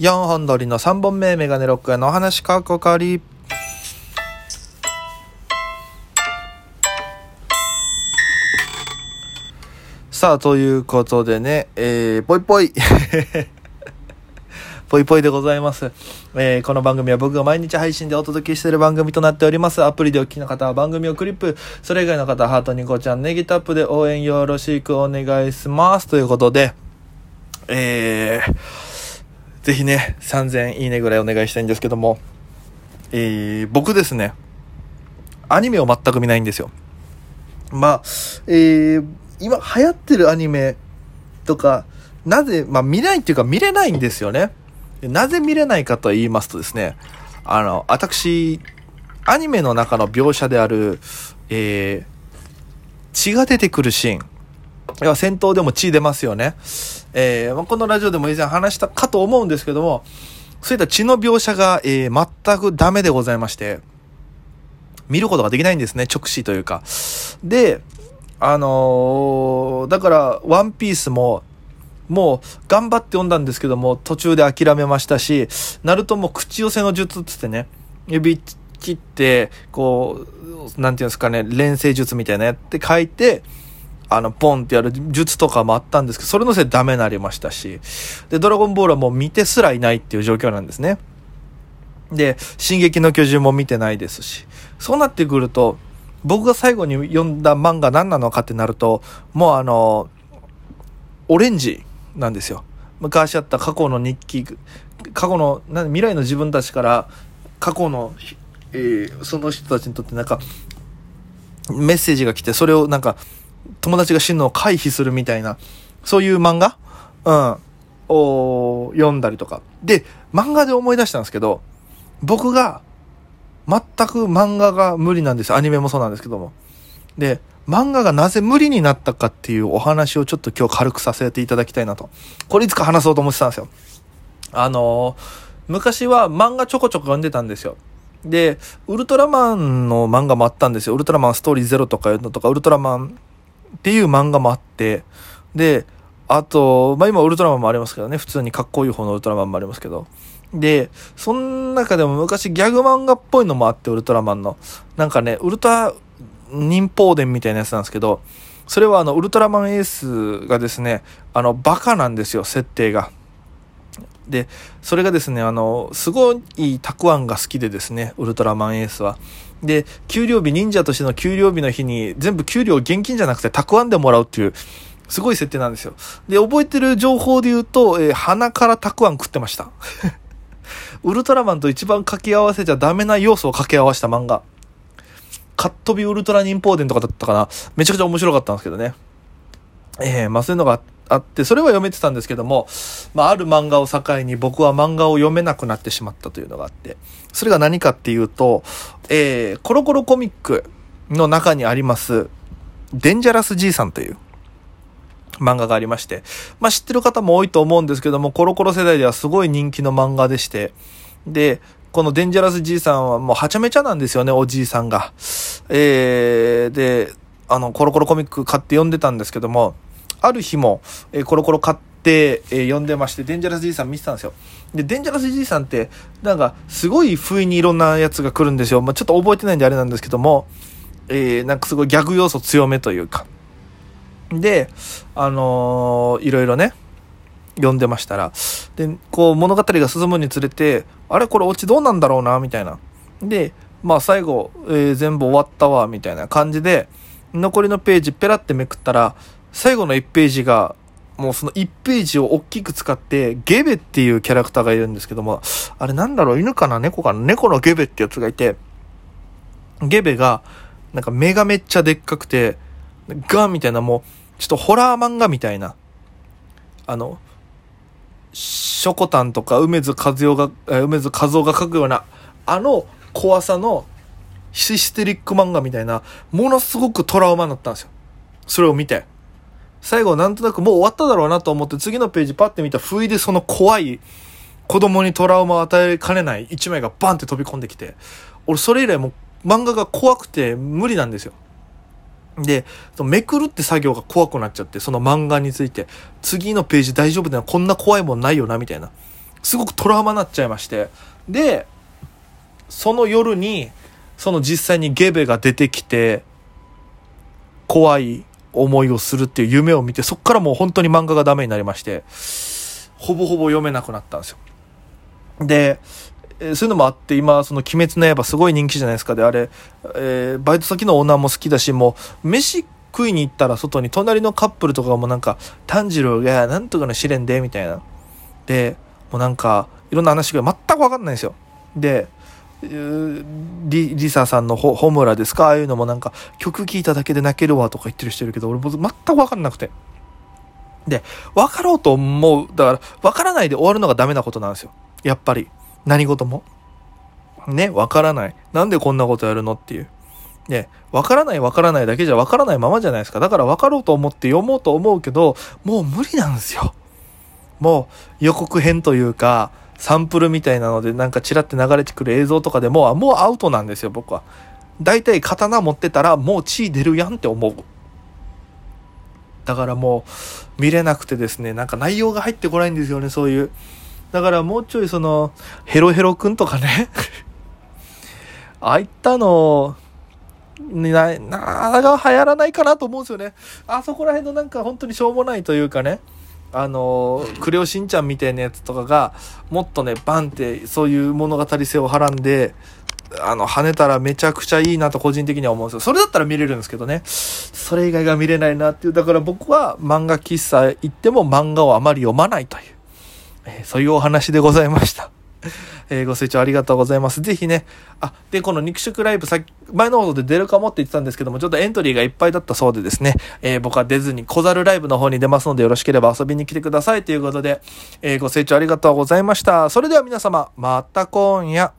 4本撮りの3本目メガネロックへのお話かっこかわり。さあということでね、ぽいぽいぽいぽいでございます、この番組は僕が毎日配信でお届けしている番組となっております。アプリでお聞きの方は番組をクリップ、それ以外の方はハートニコちゃんネギタップで応援よろしくお願いしますということで、ぜひね3000いいねぐらいお願いしたいんですけども、僕ですねアニメを全く見ないんですよ。今流行ってるアニメとかなぜ、見ないっていうか見れないんですよね。なぜ見れないかと言いますとですね、私アニメの中の描写である、血が出てくるシーン、いや戦闘でも血出ますよね、このラジオでも以前話したかと思うんですけども、そういった血の描写が、全くダメでございまして見ることができないんですね、直視というかで、だからワンピースももう頑張って読んだんですけども途中で諦めましたし、ナルトも口寄せの術つってね、指切ってこうなんていうんですかね、錬成術みたいなやって書いてポンってやる術とかもあったんですけど、それのせいでダメになりましたし、でドラゴンボールはもう見てすらいないっていう状況なんですね。で進撃の巨人も見てないですし、そうなってくると僕が最後に読んだ漫画何なのかってなると、もうオレンジなんですよ。昔あった過去の日記、過去の未来の自分たちから過去の、その人たちにとってなんかメッセージが来て、それをなんか友達が死ぬのを回避するみたいな、そういう漫画、を読んだりとかで、漫画で思い出したんですけど、僕が全く漫画が無理なんです。アニメもそうなんですけども。で漫画がなぜ無理になったかっていうお話をちょっと今日軽くさせていただきたいなと。これいつか話そうと思ってたんですよ。昔は漫画ちょこちょこ読んでたんですよ。でウルトラマンの漫画もあったんですよ。ウルトラマンストーリーゼロとかいうのとか、ウルトラマンっていう漫画もあって、であと、今ウルトラマンもありますけどね、普通にかっこいい方のウルトラマンもありますけど、でその中でも昔ギャグ漫画っぽいのもあって、ウルトラマンのなんかねウルトラ忍法伝みたいなやつなんですけど、それはウルトラマンエースがですねバカなんですよ、設定が。でそれがですねすごいたくあんが好きでですね、ウルトラマンエースは。で給料日、忍者としての給料日の日に全部給料を現金じゃなくてたくあんでもらうっていうすごい設定なんですよ。で覚えてる情報で言うと、鼻からたくあん食ってましたウルトラマンと一番掛け合わせちゃダメな要素を掛け合わせた漫画、カットビウルトラ忍法伝とかだったかな。めちゃくちゃ面白かったんですけどね、そういうのがあって、それは読めてたんですけども、ある漫画を境に僕は漫画を読めなくなってしまったというのがあって、それが何かっていうと、コロコロコミックの中にありますデンジャラス爺さんという漫画がありまして、知ってる方も多いと思うんですけども、コロコロ世代ではすごい人気の漫画でして、でこのデンジャラス爺さんはもうはちゃめちゃなんですよね、おじいさんが。でコロコロコミック買って読んでたんですけども、ある日も、コロコロ買って、読んでまして、デンジャラス爺さん見てたんですよ。でデンジャラス爺さんってなんかすごい不意にいろんなやつが来るんですよ。ちょっと覚えてないんであれなんですけども、なんかすごいギャグ要素強めというかで、いろいろね読んでましたら、でこう物語が進むにつれて、あれこれオチどうなんだろうなみたいな、で最後、全部終わったわみたいな感じで残りのページペラってめくったら、最後の1ページがもうその1ページを大きく使って、ゲベっていうキャラクターがいるんですけども、あれなんだろう、犬かな猫かな、猫のゲベってやつがいて、ゲベがなんか目がめっちゃでっかくてガンみたいな、もうちょっとホラー漫画みたいな、ショコタンとか梅津和夫が描くような怖さのヒステリック漫画みたいな、ものすごくトラウマになったんですよ。それを見て最後なんとなくもう終わっただろうなと思って、次のページパッて見た不意で、その怖い子供にトラウマを与えかねない一枚がバンって飛び込んできて、俺それ以来もう漫画が怖くて無理なんですよ。でめくるって作業が怖くなっちゃって、その漫画について次のページ大丈夫だな、こんな怖いもんないよなみたいな、すごくトラウマになっちゃいまして、でその夜にその実際にゲベが出てきて怖い思いをするっていう夢を見て、そっからもう本当に漫画がダメになりまして、ほぼほぼ読めなくなったんですよ。でそういうのもあって、今その鬼滅の刃すごい人気じゃないですか。であれ、バイト先のオーナーも好きだし、もう飯食いに行ったら外に隣のカップルとかもなんか炭治郎がなんとかの試練でみたいなで、もうなんかいろんな話が全く分かんないんですよ。でリサさんのホムラですか、ああいうのもなんか曲聴いただけで泣けるわとか言ってる人いるけど、俺も全く分かんなくて、で分かろうと思う、だから分からないで終わるのがダメなことなんですよ、やっぱり何事もね。分からない、なんでこんなことやるのっていうね、分からないだけじゃ分からないままじゃないですか。だから分かろうと思って読もうと思うけど、もう無理なんですよ。もう予告編というかサンプルみたいなのでなんかチラって流れてくる映像とかでもうアウトなんですよ、僕は。だいたい刀持ってたらもう血出るやんって思う。だからもう見れなくてですね、なんか内容が入ってこないんですよね、そういう。だからもうちょいそのヘロヘロくんとかねああいったのなが流行らないかなと思うんですよね。あそこら辺のなんか本当にしょうもないというかね、クレヨンしんちゃんみたいなやつとかがもっとねバンってそういう物語性をはらんで跳ねたらめちゃくちゃいいなと個人的には思うんですよ。それだったら見れるんですけどね、それ以外が見れないなっていう。だから僕は漫画喫茶行っても漫画をあまり読まないという、そういうお話でございましたご清聴ありがとうございます。ぜひね、で、この肉食ライブ、前の方で出るかもって言ってたんですけども、ちょっとエントリーがいっぱいだったそうでですね、僕は出ずに小猿ライブの方に出ますので、よろしければ遊びに来てくださいということで、ご清聴ありがとうございました。それでは皆様、また今夜。